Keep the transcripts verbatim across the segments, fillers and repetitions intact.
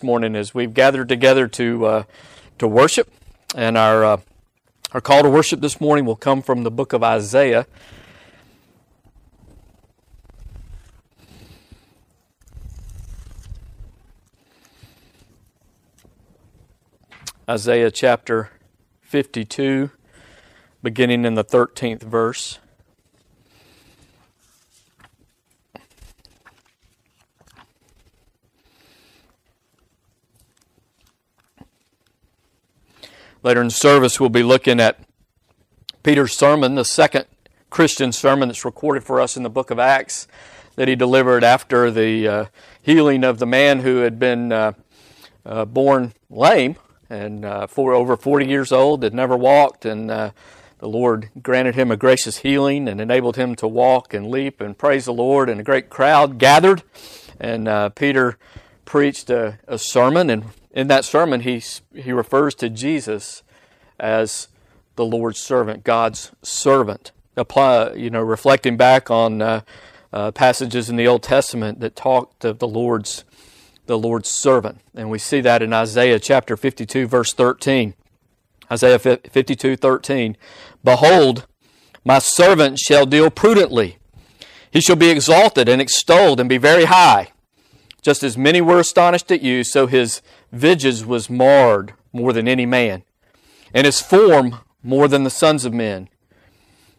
Morning as we've gathered together to uh, to worship, and our uh, our call to worship this morning will come from the book of Isaiah. Isaiah chapter fifty-two, beginning in the thirteenth verse. Later in service, we'll be looking at Peter's sermon, the second Christian sermon that's recorded for us in the book of Acts that he delivered after the uh, healing of the man who had been uh, uh, born lame and uh, for over forty years old, had never walked, and uh, the Lord granted him a gracious healing and enabled him to walk and leap and praise the Lord, and a great crowd gathered, and uh, Peter preached a, a sermon, and in that sermon, he he refers to Jesus as the Lord's servant, God's servant. Apply, you know, reflecting back on uh, uh, passages in the Old Testament that talked of the Lord's the Lord's servant, and we see that in Isaiah chapter fifty-two, verse thirteen. Isaiah fifty-two, thirteen. Behold, my servant shall deal prudently; he shall be exalted and extolled, and be very high. Just as many were astonished at you, so his visage was marred more than any man, and his form more than the sons of men.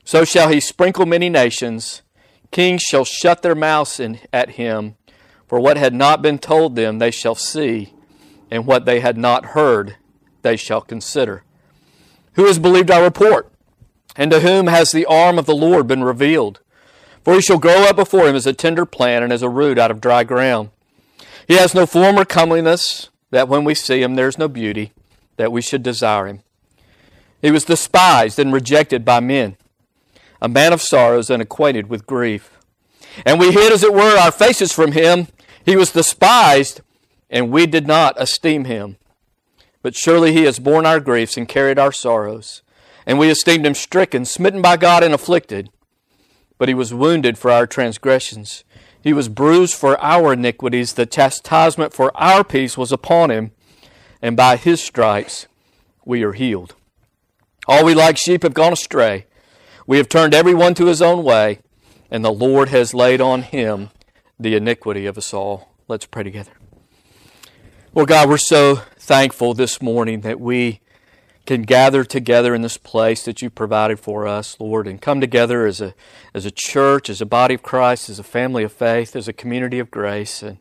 So shall he sprinkle many nations. Kings shall shut their mouths in, at him, for what had not been told them they shall see, and what they had not heard they shall consider. Who has believed our report? And to whom has the arm of the Lord been revealed? For he shall grow up before him as a tender plant and as a root out of dry ground. He has no form or comeliness, that when we see him there is no beauty, that we should desire him. He was despised and rejected by men, a man of sorrows and acquainted with grief. And we hid, as it were, our faces from him. He was despised, and we did not esteem him. But surely he has borne our griefs and carried our sorrows, and we esteemed him stricken, smitten by God, and afflicted. But he was wounded for our transgressions. He was bruised for our iniquities. The chastisement for our peace was upon him, and by his stripes we are healed. All we like sheep have gone astray. We have turned every one to his own way, and the Lord has laid on him the iniquity of us all. Let's pray together. Lord God, we're so thankful this morning that we can gather together in this place that you provided for us, Lord, and come together as a as a church, as a body of Christ, as a family of faith, as a community of grace, and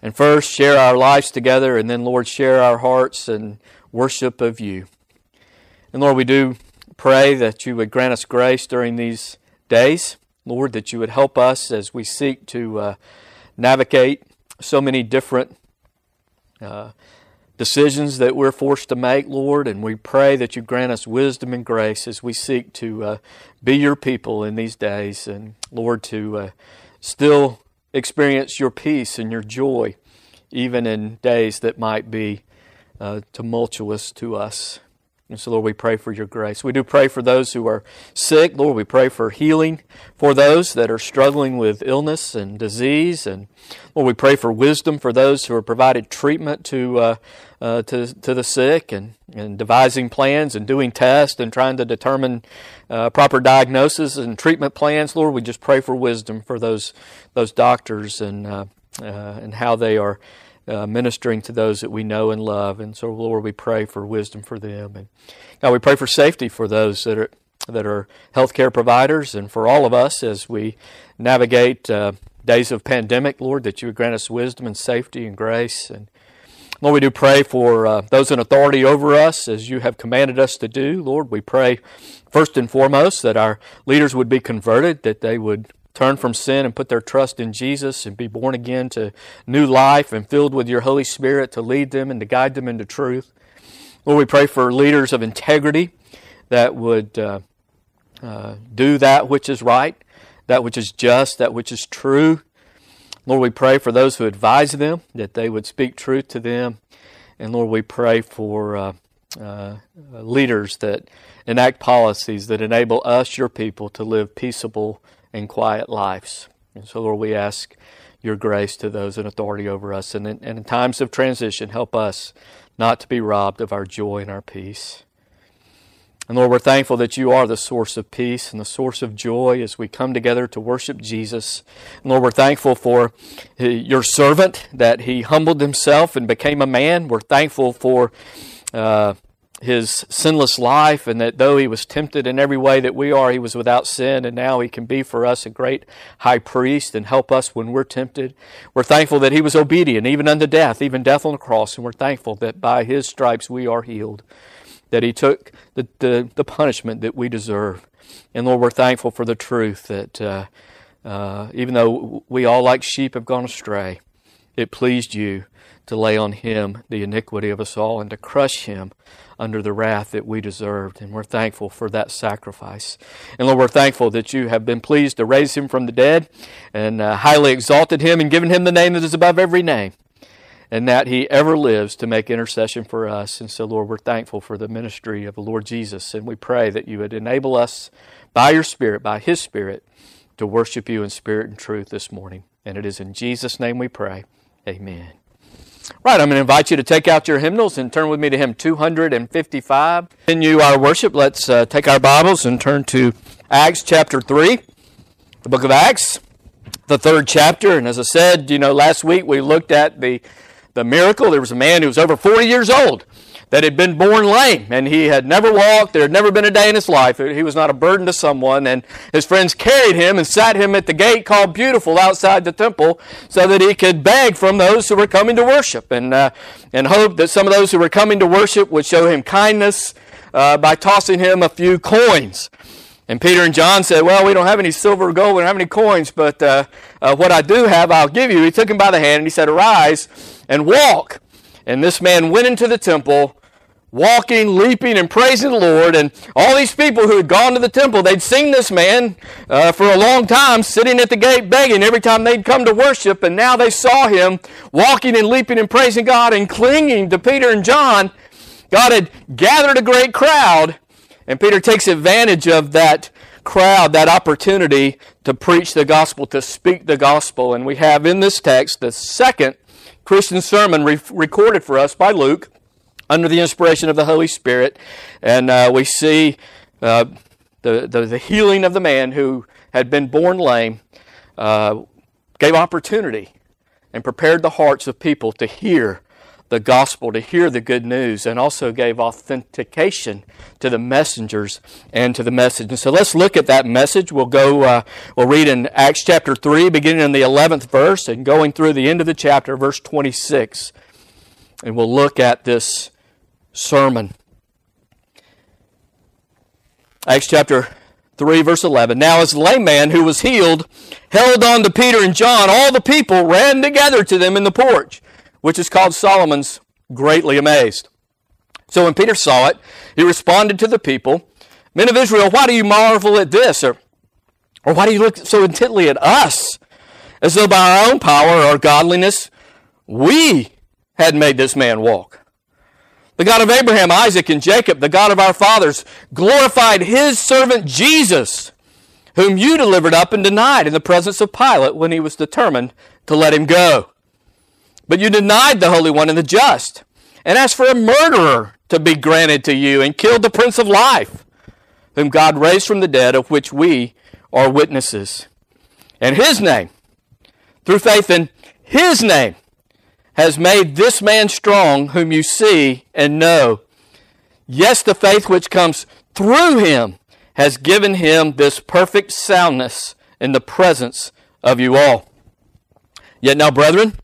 and first share our lives together, and then, Lord, share our hearts and worship of you. And Lord, we do pray that you would grant us grace during these days, Lord, that you would help us as we seek to uh, navigate so many different uh decisions that we're forced to make, Lord, and we pray that you grant us wisdom and grace as we seek to uh, be your people in these days, and Lord, to uh, still experience your peace and your joy, even in days that might be uh, tumultuous to us. And so, Lord, we pray for your grace. We do pray for those who are sick, Lord. We pray for healing for those that are struggling with illness and disease. And, Lord, we pray for wisdom for those who are provided treatment to uh, uh, to, to the sick, and, and devising plans and doing tests and trying to determine uh, proper diagnosis and treatment plans. Lord, we just pray for wisdom for those those doctors and uh, uh, and how they are Uh, ministering to those that we know and love. And so, Lord, we pray for wisdom for them. And God, we pray for safety for those that are that are healthcare providers, and for all of us as we navigate uh, days of pandemic, Lord, that you would grant us wisdom and safety and grace. And Lord, we do pray for uh, those in authority over us, as you have commanded us to do. Lord, we pray first and foremost that our leaders would be converted, that they would turn from sin and put their trust in Jesus and be born again to new life and filled with your Holy Spirit to lead them and to guide them into truth. Lord, we pray for leaders of integrity that would uh, uh, do that which is right, that which is just, that which is true. Lord, we pray for those who advise them, that they would speak truth to them. And Lord, we pray for uh, uh, leaders that enact policies that enable us, your people, to live peaceable and quiet lives. And so, Lord, we ask your grace to those in authority over us. And in, and in times of transition, help us not to be robbed of our joy and our peace. And Lord, we're thankful that you are the source of peace and the source of joy as we come together to worship Jesus. And Lord, we're thankful for your servant, that he humbled himself and became a man. We're thankful for uh, his sinless life, and that though he was tempted in every way that we are, he was without sin, and now he can be for us a great high priest and help us when we're tempted. We're thankful that he was obedient, even unto death, even death on the cross. And we're thankful that by his stripes we are healed, that he took the, the, the punishment that we deserve. And Lord, we're thankful for the truth that uh, uh, even though we all like sheep have gone astray, it pleased you to lay on him the iniquity of us all and to crush him under the wrath that we deserved. And we're thankful for that sacrifice. And Lord, we're thankful that you have been pleased to raise him from the dead and uh, highly exalted him and given him the name that is above every name, and that he ever lives to make intercession for us. And so, Lord, we're thankful for the ministry of the Lord Jesus, and we pray that you would enable us by your Spirit, by his Spirit, to worship you in spirit and truth this morning. And it is in Jesus' name we pray. Amen. Right, I'm going to invite you to take out your hymnals and turn with me to hymn two fifty-five. Continue our worship. Let's uh, take our Bibles and turn to Acts chapter three, the book of Acts, the third chapter. And as I said, you know, last week we looked at the The miracle. There was a man who was over forty years old that had been born lame, and he had never walked. There had never been a day in his life he was not a burden to someone, and his friends carried him and sat him at the gate called Beautiful outside the temple so that he could beg from those who were coming to worship, and uh, and hope that some of those who were coming to worship would show him kindness uh, by tossing him a few coins. And Peter and John said, well, we don't have any silver or gold, we don't have any coins, but uh, uh, what I do have I'll give you. He took him by the hand and he said, arise and walk. And this man went into the temple, walking, leaping, and praising the Lord. And all these people who had gone to the temple, they'd seen this man uh, for a long time sitting at the gate begging every time they'd come to worship. And now they saw him walking and leaping and praising God and clinging to Peter and John. God had gathered a great crowd. And Peter takes advantage of that crowd, that opportunity to preach the gospel, to speak the gospel. And we have in this text the second Christian sermon re- recorded for us by Luke under the inspiration of the Holy Spirit. And uh, we see uh, the, the, the healing of the man who had been born lame uh, gave opportunity and prepared the hearts of people to hear the gospel, to hear the good news, and also gave authentication to the messengers and to the message. And so let's look at that message. We'll go, uh, we'll read in Acts chapter three, beginning in the eleventh verse and going through the end of the chapter, verse twenty-six. And we'll look at this sermon. Acts chapter three, verse eleven. Now as the lame man who was healed held on to Peter and John, all the people ran together to them in the porch, which is called Solomon's, greatly amazed. So when Peter saw it, he responded to the people, Men of Israel, why do you marvel at this? Or, or why do you look so intently at us, as though by our own power or godliness we had made this man walk? The God of Abraham, Isaac, and Jacob, the God of our fathers, glorified his servant Jesus, whom you delivered up and denied in the presence of Pilate when he was determined to let him go. But you denied the Holy One and the Just, and asked for a murderer to be granted to you, and killed the Prince of Life, whom God raised from the dead, of which we are witnesses. And his name, through faith in his name, has made this man strong, whom you see and know. Yes, the faith which comes through him has given him this perfect soundness in the presence of you all. Yet now, brethren,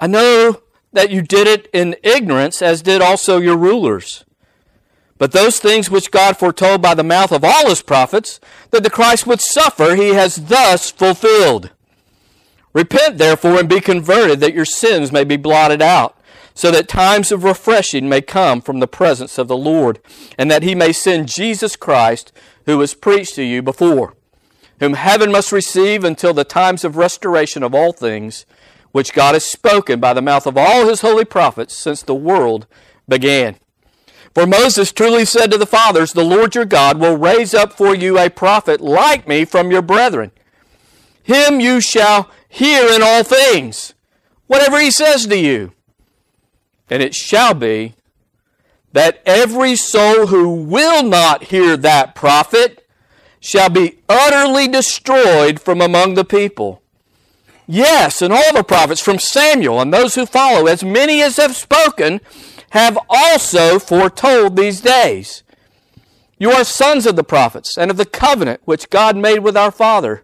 I know that you did it in ignorance, as did also your rulers. But those things which God foretold by the mouth of all his prophets, that the Christ would suffer, he has thus fulfilled. Repent, therefore, and be converted, that your sins may be blotted out, so that times of refreshing may come from the presence of the Lord, and that he may send Jesus Christ, who was preached to you before, whom heaven must receive until the times of restoration of all things, which God has spoken by the mouth of all his holy prophets since the world began. For Moses truly said to the fathers, The Lord your God will raise up for you a prophet like me from your brethren. Him you shall hear in all things, whatever he says to you. And it shall be that every soul who will not hear that prophet shall be utterly destroyed from among the people. Yes, and all the prophets from Samuel and those who follow, as many as have spoken, have also foretold these days. You are sons of the prophets and of the covenant which God made with our father,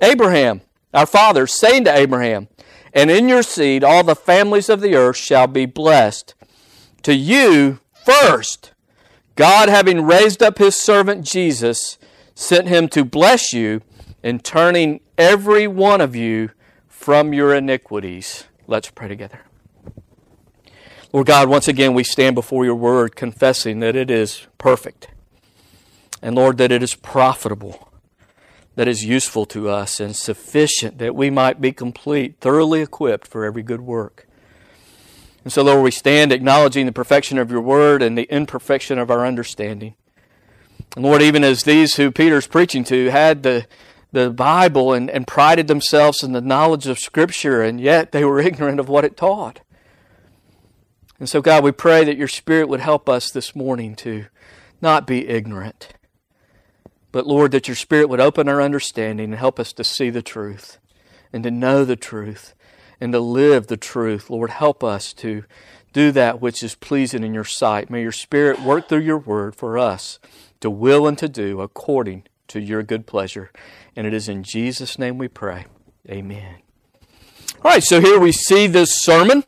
Abraham, our father, saying to Abraham, and in your seed all the families of the earth shall be blessed. To you first, God, having raised up his servant Jesus, sent him to bless you in turning every one of you from your iniquities. Let's pray together. Lord God, once again we stand before your word confessing that it is perfect. And Lord, that it is profitable, that it is useful to us and sufficient that we might be complete, thoroughly equipped for every good work. And so, Lord, we stand acknowledging the perfection of your word and the imperfection of our understanding. And Lord, even as these who Peter's preaching to had the, the Bible and, and prided themselves in the knowledge of Scripture, and yet they were ignorant of what it taught. And so, God, we pray that your Spirit would help us this morning to not be ignorant, but, Lord, that your Spirit would open our understanding and help us to see the truth and to know the truth and to live the truth. Lord, help us to do that which is pleasing in your sight. May your Spirit work through your word for us to will and to do according to your good pleasure. And it is in Jesus' name we pray. Amen. All right, so here we see this sermon.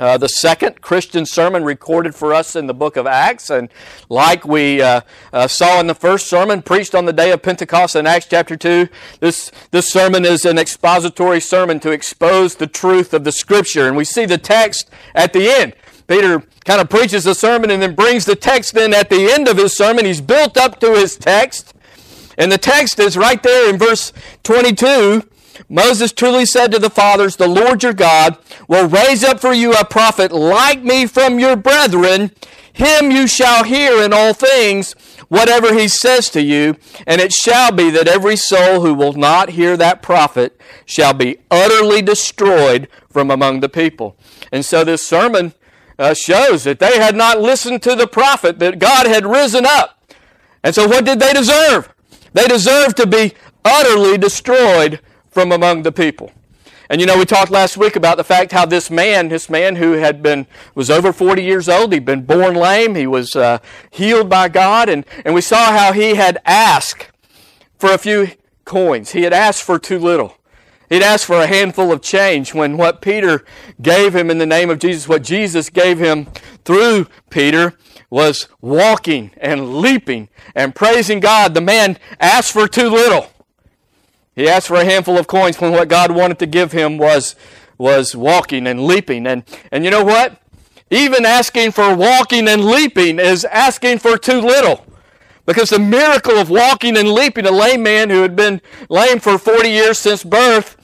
Uh, the second Christian sermon recorded for us in the book of Acts. And like we uh, uh, saw in the first sermon preached on the day of Pentecost in Acts chapter two, this, this sermon is an expository sermon to expose the truth of the Scripture. And we see the text at the end. Peter kind of preaches the sermon and then brings the text in at the end of his sermon. He's built up to his text. And the text is right there in verse twenty-two. Moses truly said to the fathers, the Lord your God will raise up for you a prophet like me from your brethren. Him you shall hear in all things, whatever he says to you. And it shall be that every soul who will not hear that prophet shall be utterly destroyed from among the people. And so this sermon uh, shows that they had not listened to the prophet, that God had risen up. And so what did they deserve? They deserved to be utterly destroyed from among the people. And you know, we talked last week about the fact how this man, this man who had been, was over forty years old, he'd been born lame, he was uh, healed by God, and, and we saw how he had asked for a few coins. He had asked for too little. He'd asked for a handful of change when what Peter gave him in the name of Jesus, what Jesus gave him through Peter, was walking and leaping and praising God. The man asked for too little. He asked for a handful of coins when what God wanted to give him was, was walking and leaping. And, and you know what? Even asking for walking and leaping is asking for too little. Because the miracle of walking and leaping, a lame man who had been lame for forty years since birth,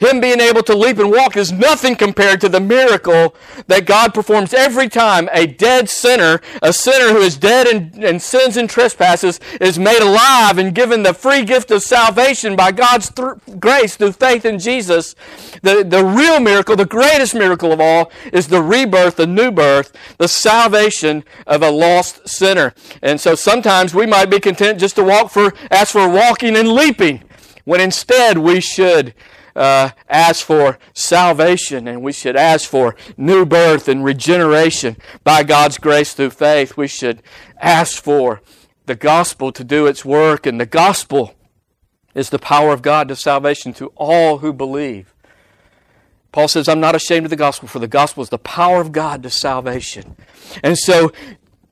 him being able to leap and walk is nothing compared to the miracle that God performs every time a dead sinner, a sinner who is dead in, in sins and trespasses, is made alive and given the free gift of salvation by God's th- grace through faith in Jesus. The, the real miracle, the greatest miracle of all, is the rebirth, the new birth, the salvation of a lost sinner. And so sometimes we might be content just to walk for, ask for walking and leaping, when instead we should Uh, ask for salvation, and we should ask for new birth and regeneration by God's grace through faith. We should ask for the gospel to do its work, and the gospel is the power of God to salvation to all who believe. Paul says, I'm not ashamed of the gospel, for the gospel is the power of God to salvation. And so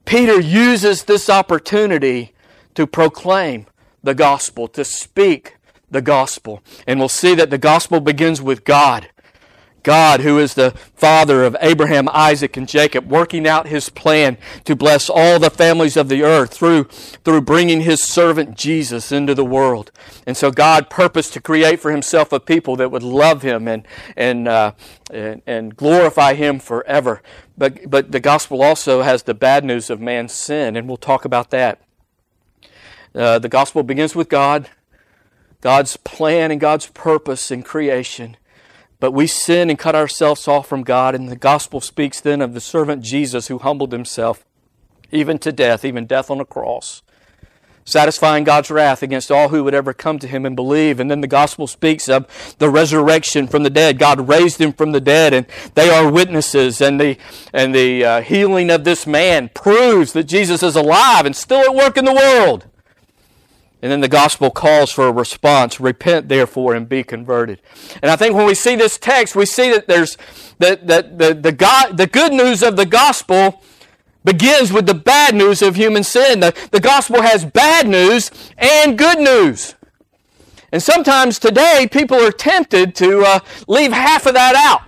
Peter uses this opportunity to proclaim the gospel, to speak the gospel. And we'll see that the gospel begins with God. God, who is the Father of Abraham, Isaac, and Jacob, working out His plan to bless all the families of the earth through, through bringing His servant Jesus into the world. And so God purposed to create for Himself a people that would love Him and, and, uh, and, and glorify Him forever. But, but the gospel also has the bad news of man's sin, and we'll talk about that. Uh, the gospel begins with God. God's plan and God's purpose in creation. But we sin and cut ourselves off from God, and the gospel speaks then of the servant Jesus who humbled himself even to death, even death on a cross, satisfying God's wrath against all who would ever come to Him and believe. And then the gospel speaks of the resurrection from the dead. God raised Him from the dead, and they are witnesses. And the and the uh, healing of this man proves that Jesus is alive and still at work in the world. And then the gospel calls for a response. Repent, therefore, and be converted. And I think when we see this text, we see that there's that that the the God the good news of the gospel begins with the bad news of human sin. The, the gospel has bad news and good news. And sometimes today people are tempted to uh, leave half of that out.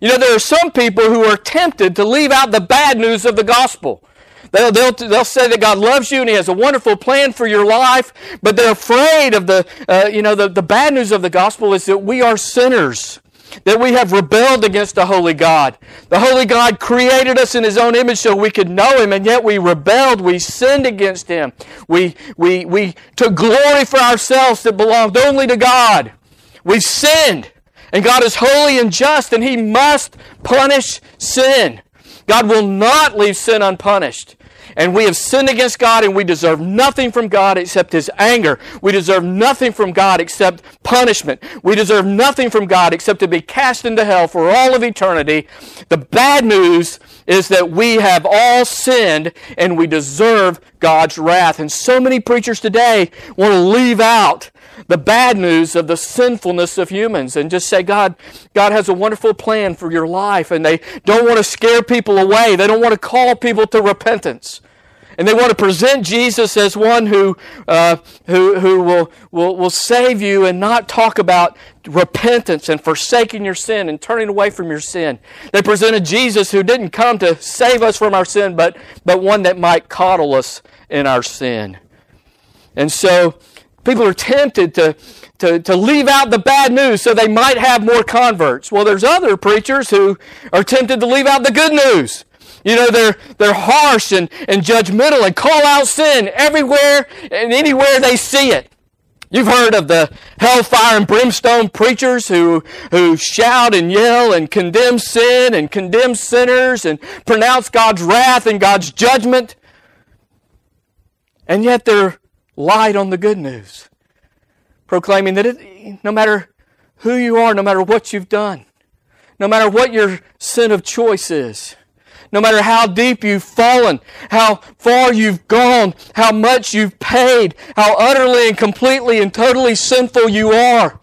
You know, there are some people who are tempted to leave out the bad news of the gospel. They'll, they'll, they'll say that God loves you and He has a wonderful plan for your life, but they're afraid of the, uh, you know, the, the bad news of the gospel is that we are sinners, that we have rebelled against the Holy God. The Holy God created us in His own image so we could know Him, and yet we rebelled, we sinned against Him. We, we, we took glory for ourselves that belonged only to God. We've sinned, and God is holy and just, and He must punish sin. God will not leave sin unpunished. And we have sinned against God, and we deserve nothing from God except His anger. We deserve nothing from God except punishment. We deserve nothing from God except to be cast into hell for all of eternity. The bad news is that we have all sinned, and we deserve God's wrath. And so many preachers today want to leave out the bad news of the sinfulness of humans and just say, God, God has a wonderful plan for your life. And they don't want to scare people away. They don't want to call people to repentance. And they want to present Jesus as one who uh, who, who will, will, will save you and not talk about repentance and forsaking your sin and turning away from your sin. They presented Jesus who didn't come to save us from our sin, but, but one that might coddle us in our sin. And so people are tempted to, to, to leave out the bad news so they might have more converts. Well, there's other preachers who are tempted to leave out the good news. You know, they're they're harsh and, and judgmental and call out sin everywhere and anywhere they see it. You've heard of the hellfire and brimstone preachers who, who shout and yell and condemn sin and condemn sinners and pronounce God's wrath and God's judgment. And yet they're light on the good news, proclaiming that it, no matter who you are, no matter what you've done, no matter what your sin of choice is, no matter how deep you've fallen, how far you've gone, how much you've paid, how utterly and completely and totally sinful you are,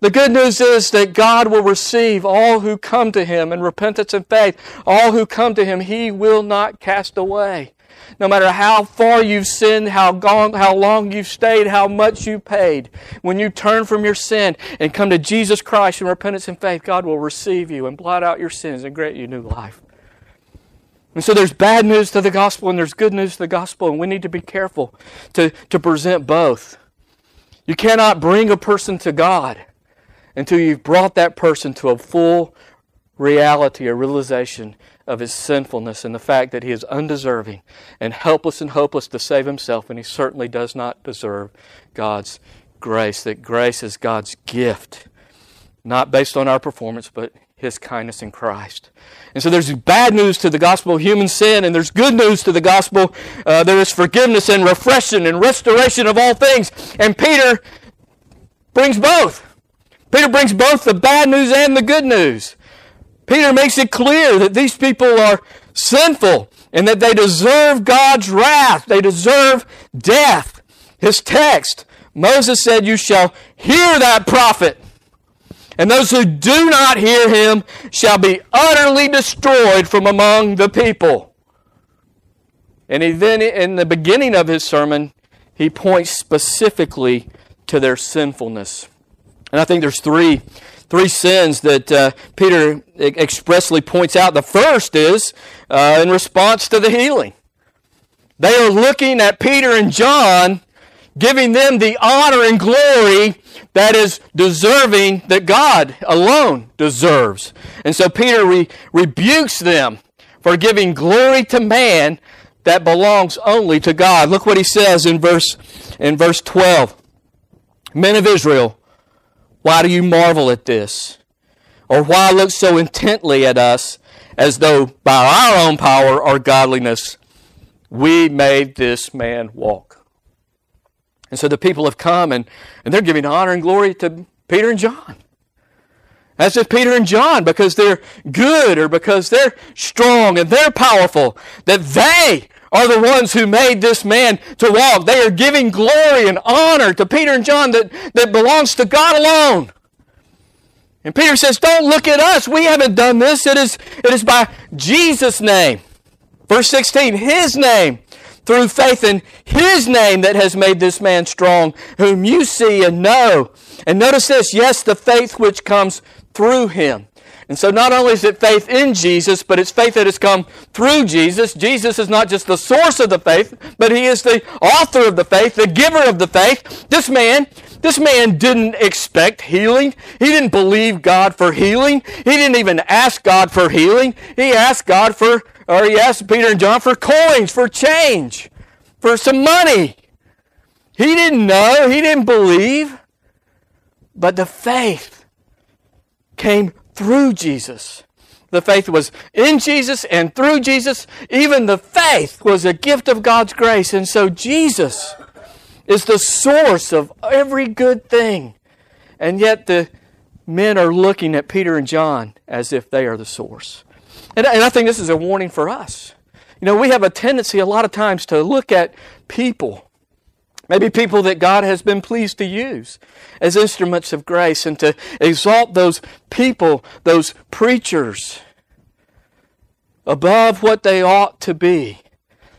the good news is that God will receive all who come to Him in repentance and faith. All who come to Him, He will not cast away. No matter how far you've sinned, how gone, how long you've stayed, how much you paid, when you turn from your sin and come to Jesus Christ in repentance and faith, God will receive you and blot out your sins and grant you new life. And so there's bad news to the gospel and there's good news to the gospel, and we need to be careful to, to present both. You cannot bring a person to God until you've brought that person to a full reality or realization of his sinfulness and the fact that he is undeserving and helpless and hopeless to save himself, and he certainly does not deserve God's grace, that grace is God's gift, not based on our performance, but His kindness in Christ. And so there's bad news to the gospel of human sin, and there's good news to the gospel. Uh, there is forgiveness and refreshing and restoration of all things. And Peter brings both. Peter brings both the bad news and the good news. Peter makes it clear that these people are sinful and that they deserve God's wrath. They deserve death. His text, Moses said, "You shall hear that prophet. And those who do not hear him shall be utterly destroyed from among the people." And he then, in the beginning of his sermon, he points specifically to their sinfulness. And I think there's three, three sins that uh, Peter expressly points out. The first is uh, in response to the healing. They are looking at Peter and John, giving them the honor and glory that is deserving, that God alone deserves. And so Peter re- rebukes them for giving glory to man that belongs only to God. Look what he says in verse in verse twelve. Men of Israel, why do you marvel at this? Or why look so intently at us as though by our own power or godliness we made this man walk? And so the people have come and, and they're giving honor and glory to Peter and John. As if Peter and John, because they're good or because they're strong and they're powerful, that they are the ones who made this man to walk. They are giving glory and honor to Peter and John that, that belongs to God alone. And Peter says, don't look at us. We haven't done this. It is, it is by Jesus' name. Verse sixteen, His name, through faith in His name that has made this man strong, whom you see and know. And notice this, yes, the faith which comes through Him. And so not only is it faith in Jesus, but it's faith that has come through Jesus. Jesus is not just the source of the faith, but He is the author of the faith, the giver of the faith. This man, this man didn't expect healing. He didn't believe God for healing. He didn't even ask God for healing. He asked God for, or he asked Peter and John for coins, for change, for some money. He didn't know. He didn't believe. But the faith came through Jesus. The faith was in Jesus and through Jesus. Even the faith was a gift of God's grace. And so Jesus is the source of every good thing. And yet the men are looking at Peter and John as if they are the source. And, and I think this is a warning for us. You know, we have a tendency a lot of times to look at people, maybe people that God has been pleased to use as instruments of grace, and to exalt those people, those preachers, above what they ought to be.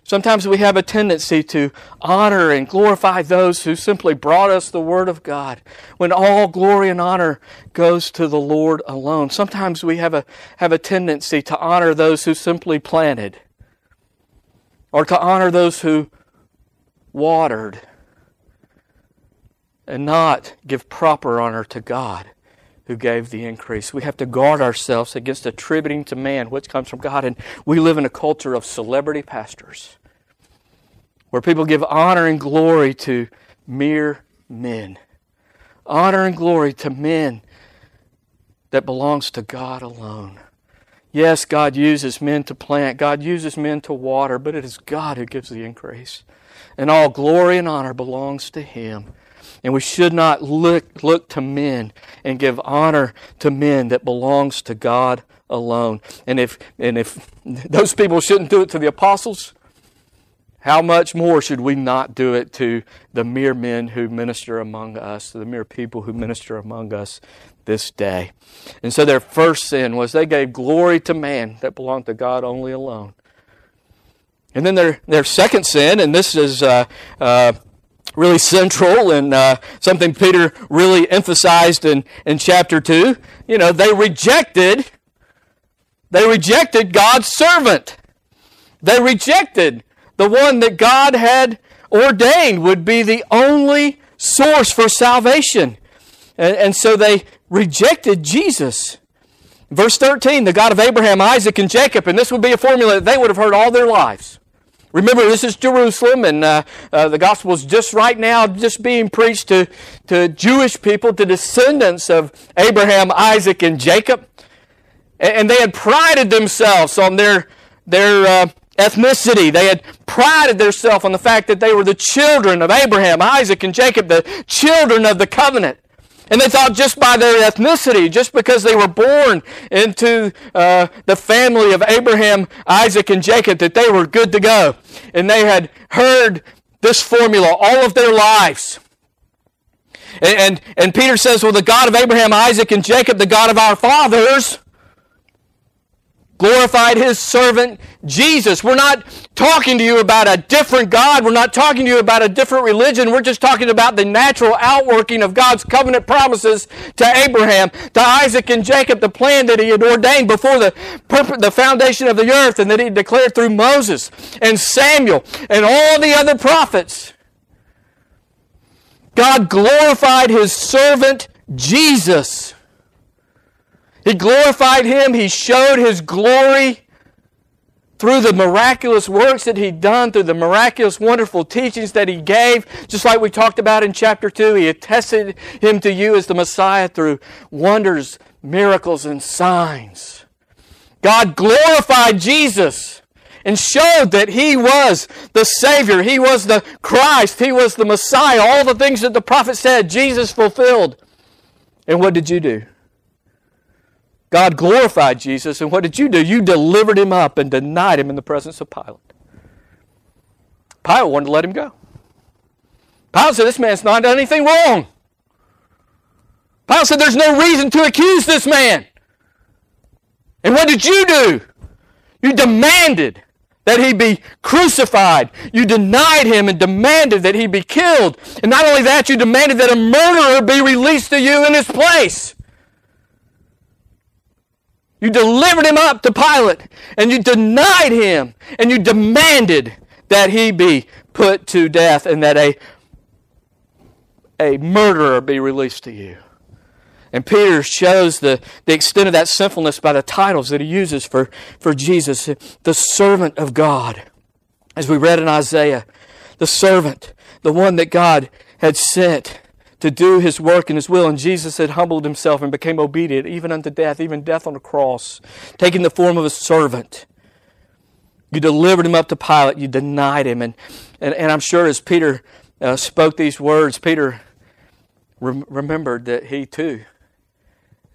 Sometimes we have a tendency to honor and glorify those who simply brought us the Word of God, when all glory and honor goes to the Lord alone. Sometimes we have a, have a tendency to honor those who simply planted, or to honor those who watered, and not give proper honor to God who gave the increase. We have to guard ourselves against attributing to man what comes from God. And we live in a culture of celebrity pastors where people give honor and glory to mere men. Honor and glory to men that belongs to God alone. Yes, God uses men to plant. God uses men to water. But it is God who gives the increase. And all glory and honor belongs to Him. And we should not look, look to men and give honor to men that belongs to God alone. And if, and if those people shouldn't do it to the apostles, how much more should we not do it to the mere men who minister among us, the mere people who minister among us this day? And so their first sin was they gave glory to man that belonged to God only alone. And then their, their second sin, and this is uh, uh, really central and uh, something Peter really emphasized in, in chapter two, you know, they rejected, they rejected God's servant. They rejected the one that God had ordained would be the only source for salvation. And, and so they rejected Jesus. Verse thirteen, the God of Abraham, Isaac, and Jacob, and this would be a formula that they would have heard all their lives. Remember, this is Jerusalem, and uh, uh, the gospel is just right now just being preached to, to Jewish people, to descendants of Abraham, Isaac, and Jacob. And, and they had prided themselves on their, their uh, ethnicity. They had prided themselves on the fact that they were the children of Abraham, Isaac, and Jacob, the children of the covenant. And they thought just by their ethnicity, just because they were born into uh, the family of Abraham, Isaac, and Jacob, that they were good to go. And they had heard this formula all of their lives. And, and, and Peter says, well, the God of Abraham, Isaac, and Jacob, the God of our fathers, glorified His servant Jesus. We're not talking to you about a different God. We're not talking to you about a different religion. We're just talking about the natural outworking of God's covenant promises to Abraham, to Isaac and Jacob, the plan that He had ordained before the, the foundation of the earth, and that He declared through Moses and Samuel and all the other prophets. God glorified His servant Jesus. He glorified Him. He showed His glory through the miraculous works that he'd done, through the miraculous, wonderful teachings that he gave, just like we talked about in chapter two, he attested him to you as the Messiah through wonders, miracles, and signs. God glorified Jesus and showed that He was the Savior. He was the Christ. He was the Messiah. All the things that the prophet said, Jesus fulfilled. And what did you do? God glorified Jesus, and what did you do? You delivered Him up and denied Him in the presence of Pilate. Pilate wanted to let Him go. Pilate said, this man's not done anything wrong. Pilate said, there's no reason to accuse this man. And what did you do? You demanded that He be crucified. You denied Him and demanded that He be killed. And not only that, you demanded that a murderer be released to you in His place. You delivered Him up to Pilate, and you denied Him, and you demanded that He be put to death and that a, a murderer be released to you. And Peter shows the, the extent of that sinfulness by the titles that he uses for, for Jesus, the servant of God. As we read in Isaiah, the servant, the one that God had sent to do His work and His will. And Jesus had humbled Himself and became obedient, even unto death, even death on the cross, taking the form of a servant. You delivered Him up to Pilate. You denied Him. And, and, and I'm sure as Peter uh, spoke these words, Peter rem- remembered that he too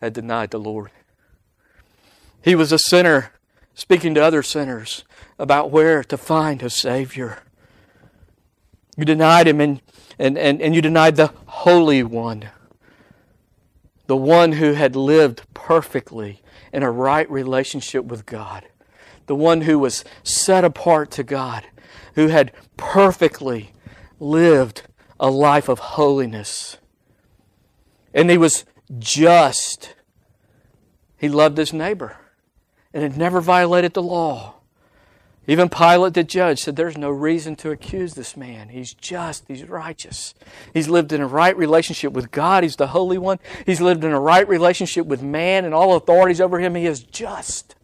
had denied the Lord. He was a sinner speaking to other sinners about where to find a Savior. You denied Him, and, and, and, and you denied the Holy One, the one who had lived perfectly in a right relationship with God, the one who was set apart to God, who had perfectly lived a life of holiness. And He was just. He loved his neighbor and had never violated the law. Even Pilate, the judge, said there's no reason to accuse this man. He's just. He's righteous. He's lived in a right relationship with God. He's the Holy One. He's lived in a right relationship with man and all authorities over him. He is just.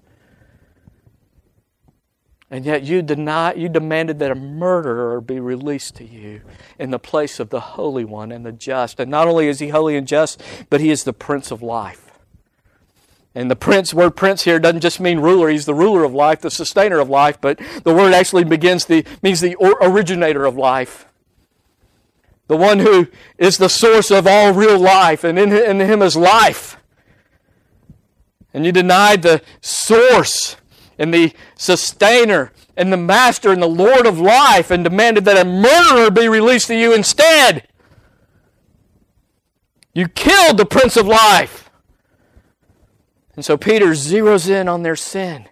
And yet you deny, you demanded that a murderer be released to you in the place of the Holy One and the just. And not only is He holy and just, but He is the Prince of life. And the prince, word prince here doesn't just mean ruler. He's the ruler of life, the sustainer of life, but the word actually begins the, means the originator of life. The one who is the source of all real life, and in, in Him is life. And you denied the source and the sustainer and the master and the Lord of life and demanded that a murderer be released to you instead. You killed the Prince of life. And so Peter zeroes in on their sin.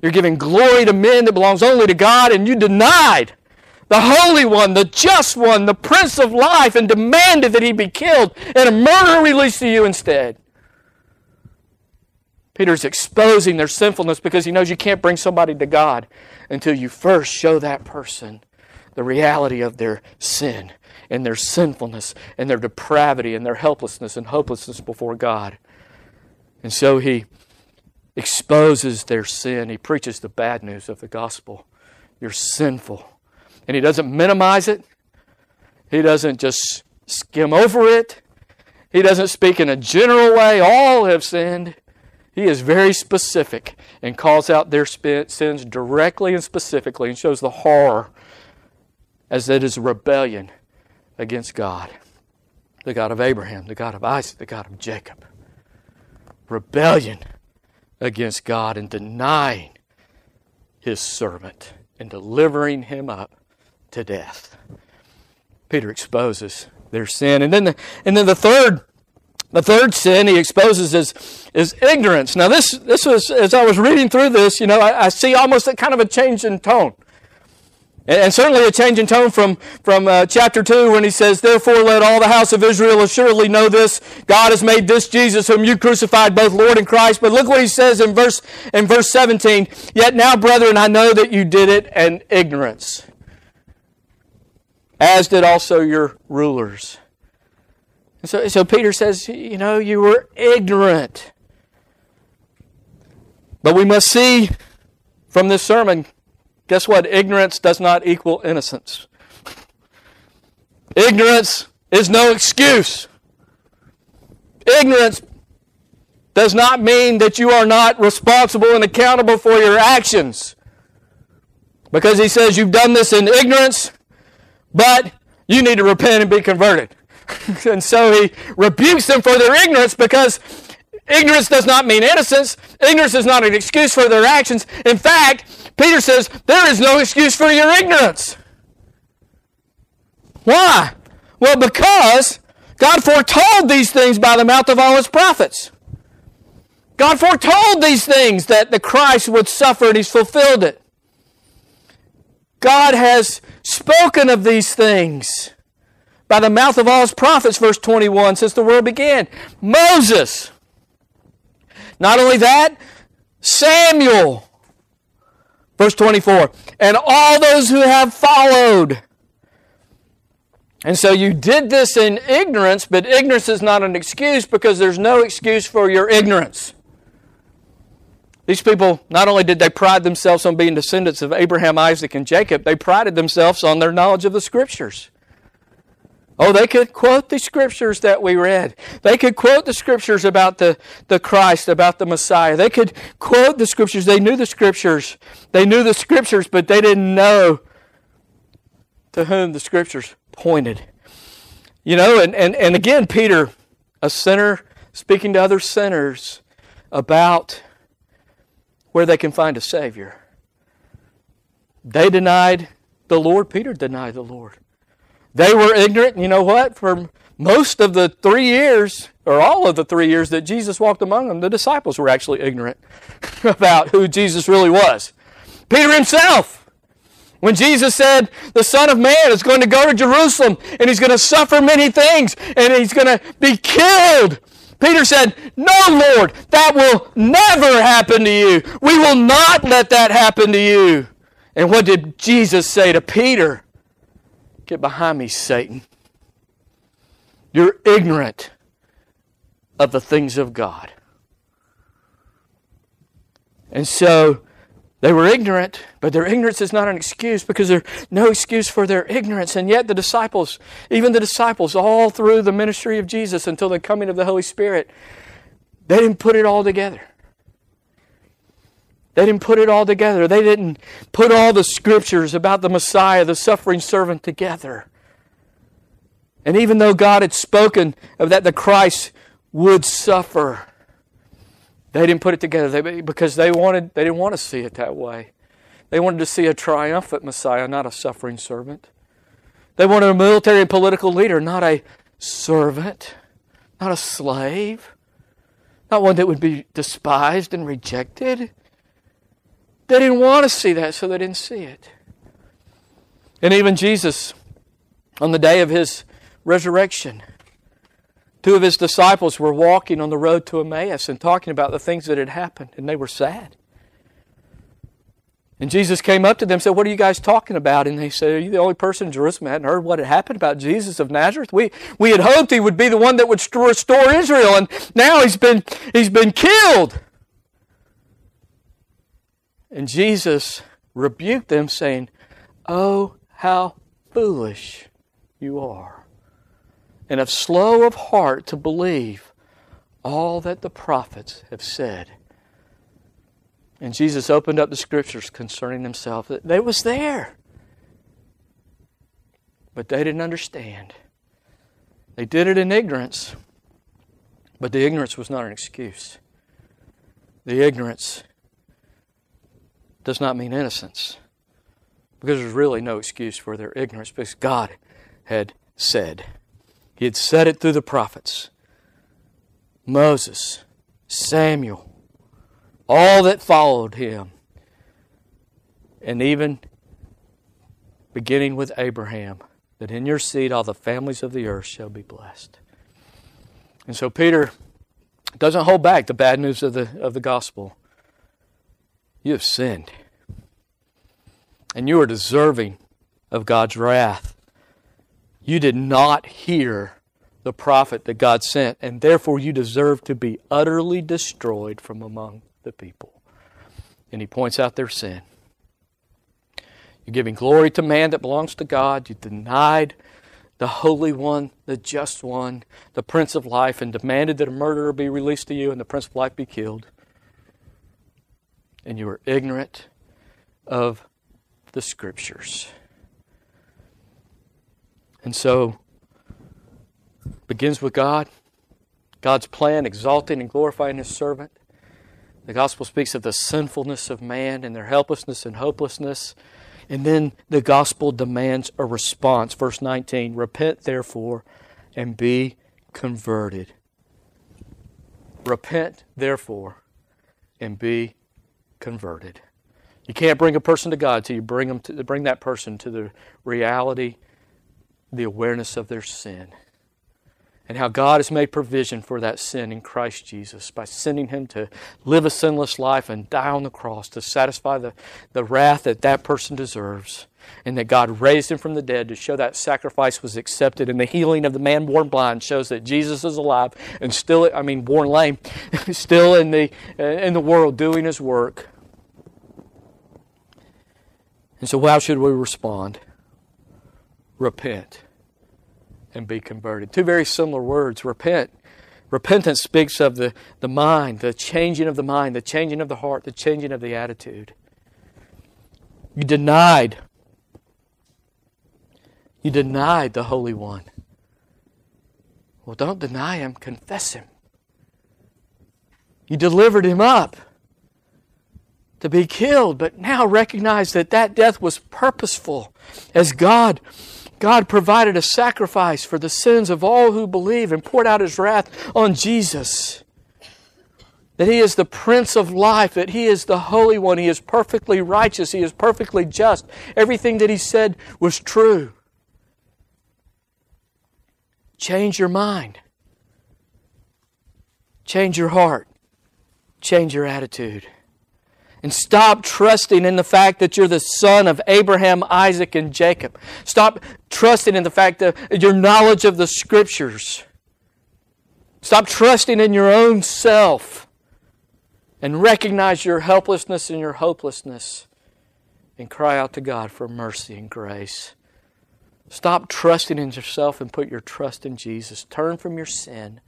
You're giving glory to men that belongs only to God, and you denied the Holy One, the Just One, the Prince of life, and demanded that He be killed and a murderer released to you instead. Peter's exposing their sinfulness because he knows you can't bring somebody to God until you first show that person the reality of their sin and their sinfulness and their depravity and their helplessness and hopelessness before God. And so he exposes their sin. He preaches the bad news of the gospel. You're sinful. And he doesn't minimize it. He doesn't just skim over it. He doesn't speak in a general way. All have sinned. He is very specific and calls out their sins directly and specifically and shows the horror as it is rebellion against God, the God of Abraham, the God of Isaac, the God of Jacob. Rebellion against God and denying His servant and delivering Him up to death. Peter exposes their sin. And then the, and then the third The third sin he exposes is, is ignorance. Now, this this was, as I was reading through this, you know, I, I see almost a kind of a change in tone. And, and certainly a change in tone from, from uh, chapter two when he says, therefore let all the house of Israel assuredly know this, God has made this Jesus whom you crucified both Lord and Christ. But look what he says in verse, in verse seventeen, yet now, brethren, I know that you did it in ignorance, as did also your rulers. So, so Peter says, you know, you were ignorant. But we must see from this sermon, guess what? Ignorance does not equal innocence. Ignorance is no excuse. Ignorance does not mean that you are not responsible and accountable for your actions. Because he says you've done this in ignorance, but you need to repent and be converted. And so he rebukes them for their ignorance, because ignorance does not mean innocence. Ignorance is not an excuse for their actions. In fact, Peter says, there is no excuse for your ignorance. Why? Well, because God foretold these things by the mouth of all his prophets. God foretold these things, that the Christ would suffer, and he's fulfilled it. God has spoken of these things by the mouth of all his prophets, verse twenty-one, since the world began. Moses. Not only that, Samuel, verse twenty-four, and all those who have followed. And so you did this in ignorance, but ignorance is not an excuse, because there's no excuse for your ignorance. These people, not only did they pride themselves on being descendants of Abraham, Isaac, and Jacob, they prided themselves on their knowledge of the Scriptures. Oh, they could quote the Scriptures that we read. They could quote the Scriptures about the, the Christ, about the Messiah. They could quote the Scriptures. They knew the Scriptures. They knew the Scriptures, but they didn't know to whom the Scriptures pointed. You know, and, and, and again, Peter, a sinner speaking to other sinners about where they can find a Savior. They denied the Lord. Peter denied the Lord. They were ignorant, and you know what? For most of the three years, or all of the three years that Jesus walked among them, the disciples were actually ignorant about who Jesus really was. Peter himself, when Jesus said, the Son of Man is going to go to Jerusalem, and he's going to suffer many things, and he's going to be killed, Peter said, no, Lord, that will never happen to you. We will not let that happen to you. And what did Jesus say to Peter? Get behind me, Satan. You're ignorant of the things of God. And so they were ignorant, but their ignorance is not an excuse, because there's no excuse for their ignorance. And yet the disciples, even the disciples, all through the ministry of Jesus until the coming of the Holy Spirit, they didn't put it all together. They didn't put it all together. They didn't put all the Scriptures about the Messiah, the suffering servant, together. And even though God had spoken of that the Christ would suffer, they didn't put it together they, because they wanted they didn't want to see it that way. They wanted to see a triumphant Messiah, not a suffering servant. They wanted a military and political leader, not a servant, not a slave, not one that would be despised and rejected. They didn't want to see that, so they didn't see it. And even Jesus, on the day of his resurrection, two of his disciples were walking on the road to Emmaus and talking about the things that had happened, and they were sad. And Jesus came up to them and said, what are you guys talking about? And they said, are you the only person in Jerusalem that hadn't heard what had happened about Jesus of Nazareth? We, we had hoped he would be the one that would restore Israel, and now he's been, he's been killed. And Jesus rebuked them, saying, oh, how foolish you are, and of slow of heart to believe all that the prophets have said. And Jesus opened up the Scriptures concerning himself. They was there, but they didn't understand. They did it in ignorance, but the ignorance was not an excuse. The ignorance does not mean innocence, because there's really no excuse for their ignorance, because God had said. He had said it through the prophets. Moses, Samuel, all that followed him, and even beginning with Abraham, that in your seed all the families of the earth shall be blessed. And so Peter doesn't hold back the bad news of the, of the gospel. You have sinned, and you are deserving of God's wrath. You did not hear the prophet that God sent, and therefore you deserve to be utterly destroyed from among the people. and he points out their sin. You're giving glory to man that belongs to God. You denied the Holy One, the Just One, the Prince of Life, and demanded that a murderer be released to you and the Prince of Life be killed. And you were ignorant of the Scriptures. And so, begins with God, God's plan, exalting and glorifying His servant. The gospel speaks of the sinfulness of man and their helplessness and hopelessness. And then the gospel demands a response. Verse nineteen, repent therefore and be converted. Repent therefore and be converted. You can't bring a person to God till you bring them to, bring that person to the reality, the awareness of their sin, and how God has made provision for that sin in Christ Jesus by sending Him to live a sinless life and die on the cross to satisfy the, the wrath that that person deserves, and that God raised Him from the dead to show that sacrifice was accepted, and the healing of the man born blind shows that Jesus is alive and still, I mean, born lame, still in the, in the world doing His work. And so how should we respond? Repent and be converted. Two very similar words. Repent. Repentance speaks of the, the mind, the changing of the mind, the changing of the heart, the changing of the attitude. You denied. You denied the Holy One. Well, don't deny Him. Confess Him. You delivered Him up to be killed, but now recognize that that death was purposeful, as God God provided a sacrifice for the sins of all who believe and poured out His wrath on Jesus. That He is the Prince of Life, that He is the Holy One, He is perfectly righteous, He is perfectly just. Everything that He said was true. Change your mind. Change your heart. Change your attitude. And stop trusting in the fact that you're the son of Abraham, Isaac, and Jacob. Stop trusting in the fact that your knowledge of the Scriptures. Stop trusting in your own self. And recognize your helplessness and your hopelessness. And cry out to God for mercy and grace. Stop trusting in yourself and put your trust in Jesus. Turn from your sin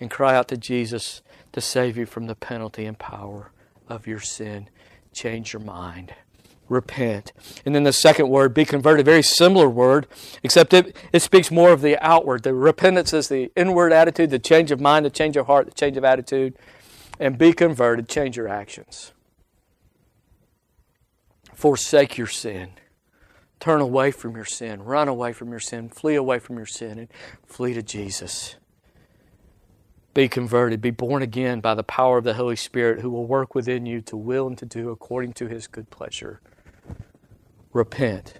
and cry out to Jesus to save you from the penalty and power of your sin. Change your mind. Repent. And then the second word, be converted, very similar word, except it, it speaks more of the outward. The repentance is the inward attitude, the change of mind, the change of heart, the change of attitude. And be converted, change your actions. Forsake your sin. Turn away from your sin. Run away from your sin. Flee away from your sin and flee to Jesus. Be converted, be born again by the power of the Holy Spirit who will work within you to will and to do according to His good pleasure. Repent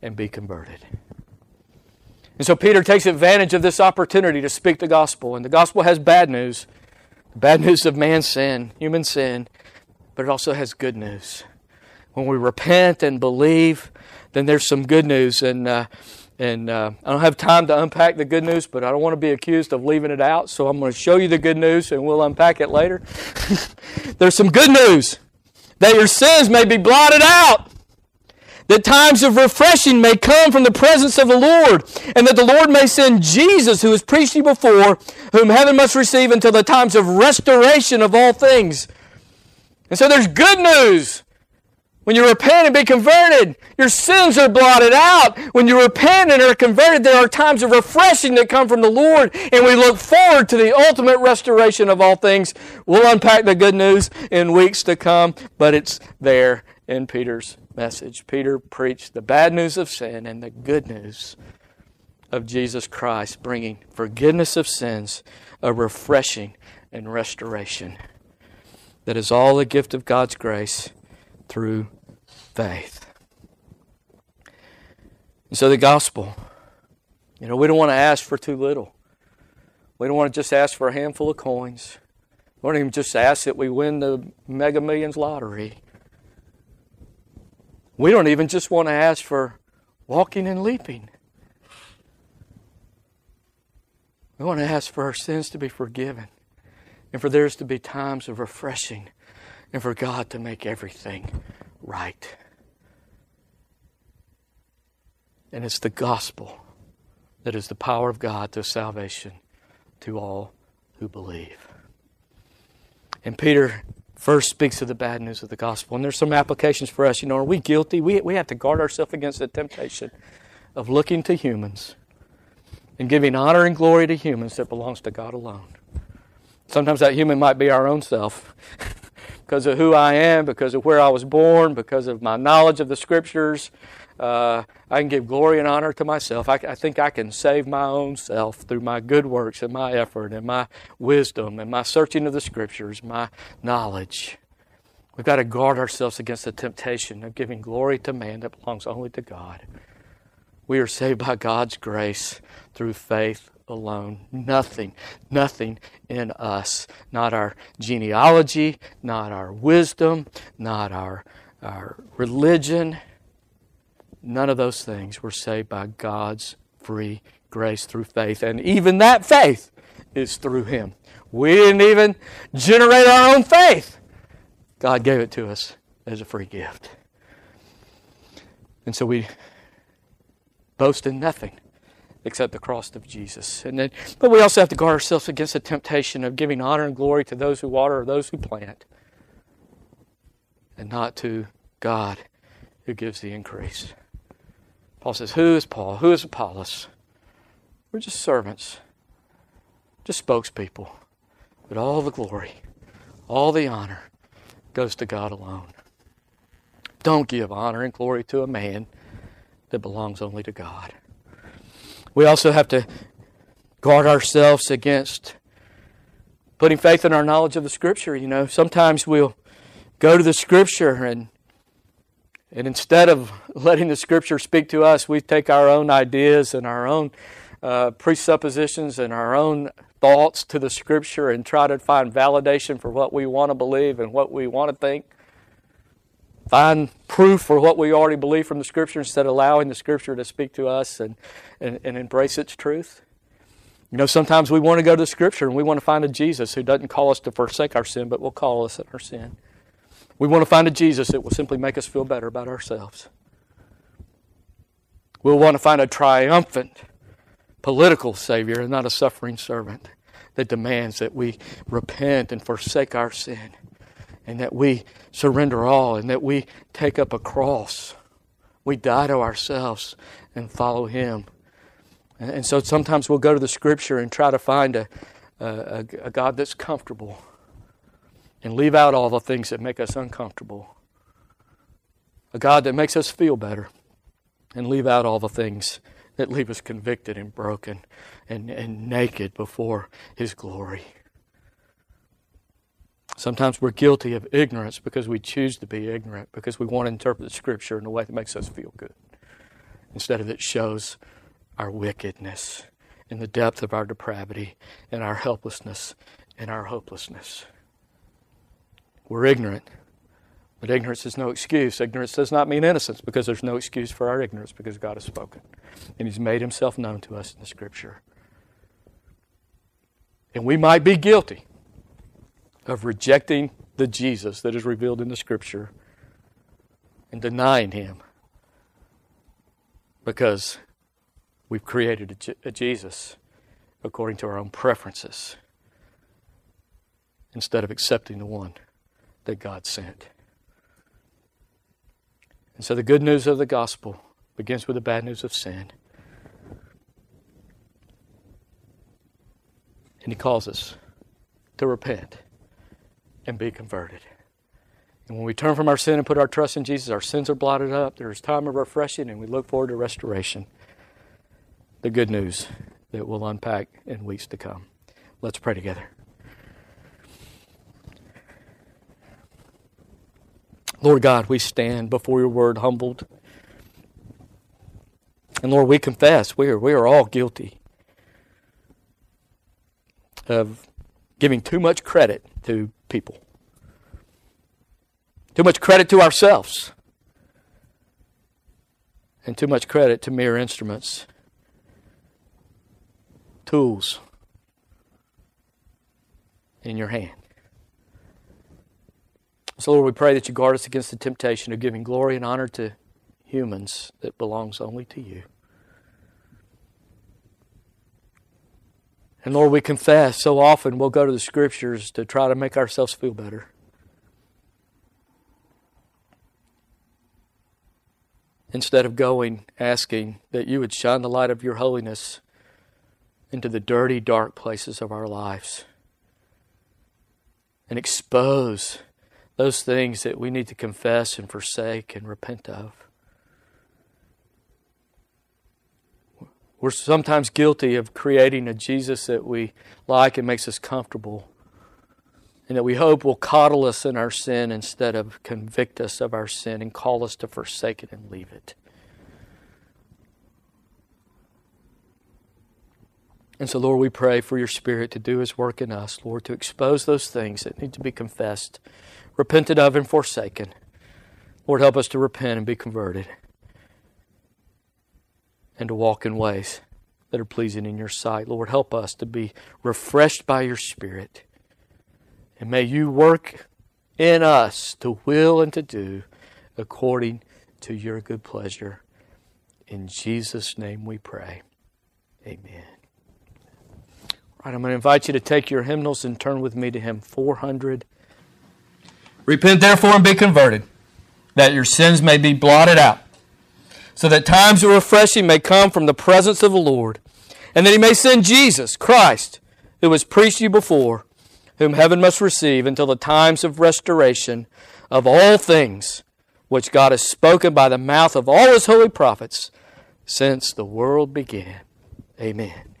and be converted. And so Peter takes advantage of this opportunity to speak the gospel. And the gospel has bad news, the bad news of man's sin, human sin, but it also has good news. When we repent and believe, then there's some good news. And uh, And uh, I don't have time to unpack the good news, but I don't want to be accused of leaving it out, so I'm going to show you the good news and we'll unpack it later. There's some good news, that your sins may be blotted out, that times of refreshing may come from the presence of the Lord, and that the Lord may send Jesus, who was preached to you before, whom heaven must receive until the times of restoration of all things. And so there's good news. When you repent and be converted, your sins are blotted out. When you repent and are converted, there are times of refreshing that come from the Lord, and we look forward to the ultimate restoration of all things. We'll unpack the good news in weeks to come, but it's there in Peter's message. Peter preached the bad news of sin and the good news of Jesus Christ, bringing forgiveness of sins, a refreshing and restoration. That is all the gift of God's grace through faith. And so the gospel, you know, we don't want to ask for too little. We don't want to just ask for a handful of coins. We don't even just ask that we win the Mega Millions lottery. We don't even just want to ask for walking and leaping. We want to ask for our sins to be forgiven and for theirs to be times of refreshing and for God to make everything right. And it's the gospel that is the power of God to salvation to all who believe. And Peter first speaks of the bad news of the gospel. And there's some applications for us. You know, are we guilty? We, we have to guard ourselves against the temptation of looking to humans and giving honor and glory to humans that belongs to God alone. Sometimes that human might be our own self because of who I am, because of where I was born, because of my knowledge of the Scriptures. Uh, I can give glory and honor to myself. I, I think I can save my own self through my good works and my effort and my wisdom and my searching of the Scriptures, my knowledge. We've got to guard ourselves against the temptation of giving glory to man that belongs only to God. We are saved by God's grace through faith alone. Nothing, nothing in us. Not our genealogy, not our wisdom, not our, our religion. None of those things. We're saved by God's free grace through faith. And even that faith is through Him. We didn't even generate our own faith. God gave it to us as a free gift. And so we boast in nothing except the cross of Jesus. And then, but we also have to guard ourselves against the temptation of giving honor and glory to those who water or those who plant, and not to God who gives the increase. Paul says, who is Paul? Who is Apollos? We're just servants, just spokespeople. But all the glory, all the honor goes to God alone. Don't give honor and glory to a man that belongs only to God. We also have to guard ourselves against putting faith in our knowledge of the Scripture. You know, sometimes we'll go to the Scripture and and instead of letting the Scripture speak to us, we take our own ideas and our own uh, presuppositions and our own thoughts to the Scripture and try to find validation for what we want to believe and what we want to think. Find proof for what we already believe from the Scripture instead of allowing the Scripture to speak to us and, and, and embrace its truth. You know, sometimes we want to go to the Scripture and we want to find a Jesus who doesn't call us to forsake our sin, but will call us in our sin. We want to find a Jesus that will simply make us feel better about ourselves. We'll want to find a triumphant political Savior and not a suffering servant that demands that we repent and forsake our sin, and that we surrender all, and that we take up a cross. We die to ourselves and follow Him. And so sometimes we'll go to the Scripture and try to find a, a, a God that's comfortable and leave out all the things that make us uncomfortable. A God that makes us feel better and leave out all the things that leave us convicted and broken and, and naked before His glory. Sometimes we're guilty of ignorance because we choose to be ignorant, because we want to interpret the Scripture in a way that makes us feel good, instead of it shows our wickedness and the depth of our depravity and our helplessness and our hopelessness. We're ignorant, but ignorance is no excuse. Ignorance does not mean innocence, because there's no excuse for our ignorance, because God has spoken and He's made Himself known to us in the Scripture. And we might be guilty of rejecting the Jesus that is revealed in the Scripture and denying Him because we've created a Jesus according to our own preferences instead of accepting the one that God sent. And so the good news of the gospel begins with the bad news of sin. And He calls us to repent and be converted. And when we turn from our sin and put our trust in Jesus, our sins are blotted up. There is time of refreshing, and we look forward to restoration. The good news that we'll unpack in weeks to come. Let's pray together. Lord God, we stand before Your Word humbled. And Lord, we confess we are, we are all guilty of giving too much credit to people. Too much credit to ourselves. And too much credit to mere instruments, tools in Your hand. So, Lord, we pray that you guard us against the temptation of giving glory and honor to humans that belongs only to you. And, Lord, we confess so often we'll go to the Scriptures to try to make ourselves feel better. Instead of going, asking that you would shine the light of your holiness into the dirty, dark places of our lives and expose those things that we need to confess and forsake and repent of. We're sometimes guilty of creating a Jesus that we like and makes us comfortable and that we hope will coddle us in our sin instead of convict us of our sin and call us to forsake it and leave it. And so, Lord, we pray for your Spirit to do His work in us, Lord, to expose those things that need to be confessed, repented of, and forsaken. Lord, help us to repent and be converted and to walk in ways that are pleasing in your sight. Lord, help us to be refreshed by your Spirit. And may you work in us to will and to do according to your good pleasure. In Jesus' name we pray. Amen. All right, I'm going to invite you to take your hymnals and turn with me to hymn four hundred. Repent therefore and be converted, that your sins may be blotted out, so that times of refreshing may come from the presence of the Lord, and that He may send Jesus Christ, who was preached to you before, whom heaven must receive until the times of restoration of all things, which God has spoken by the mouth of all His holy prophets since the world began. Amen.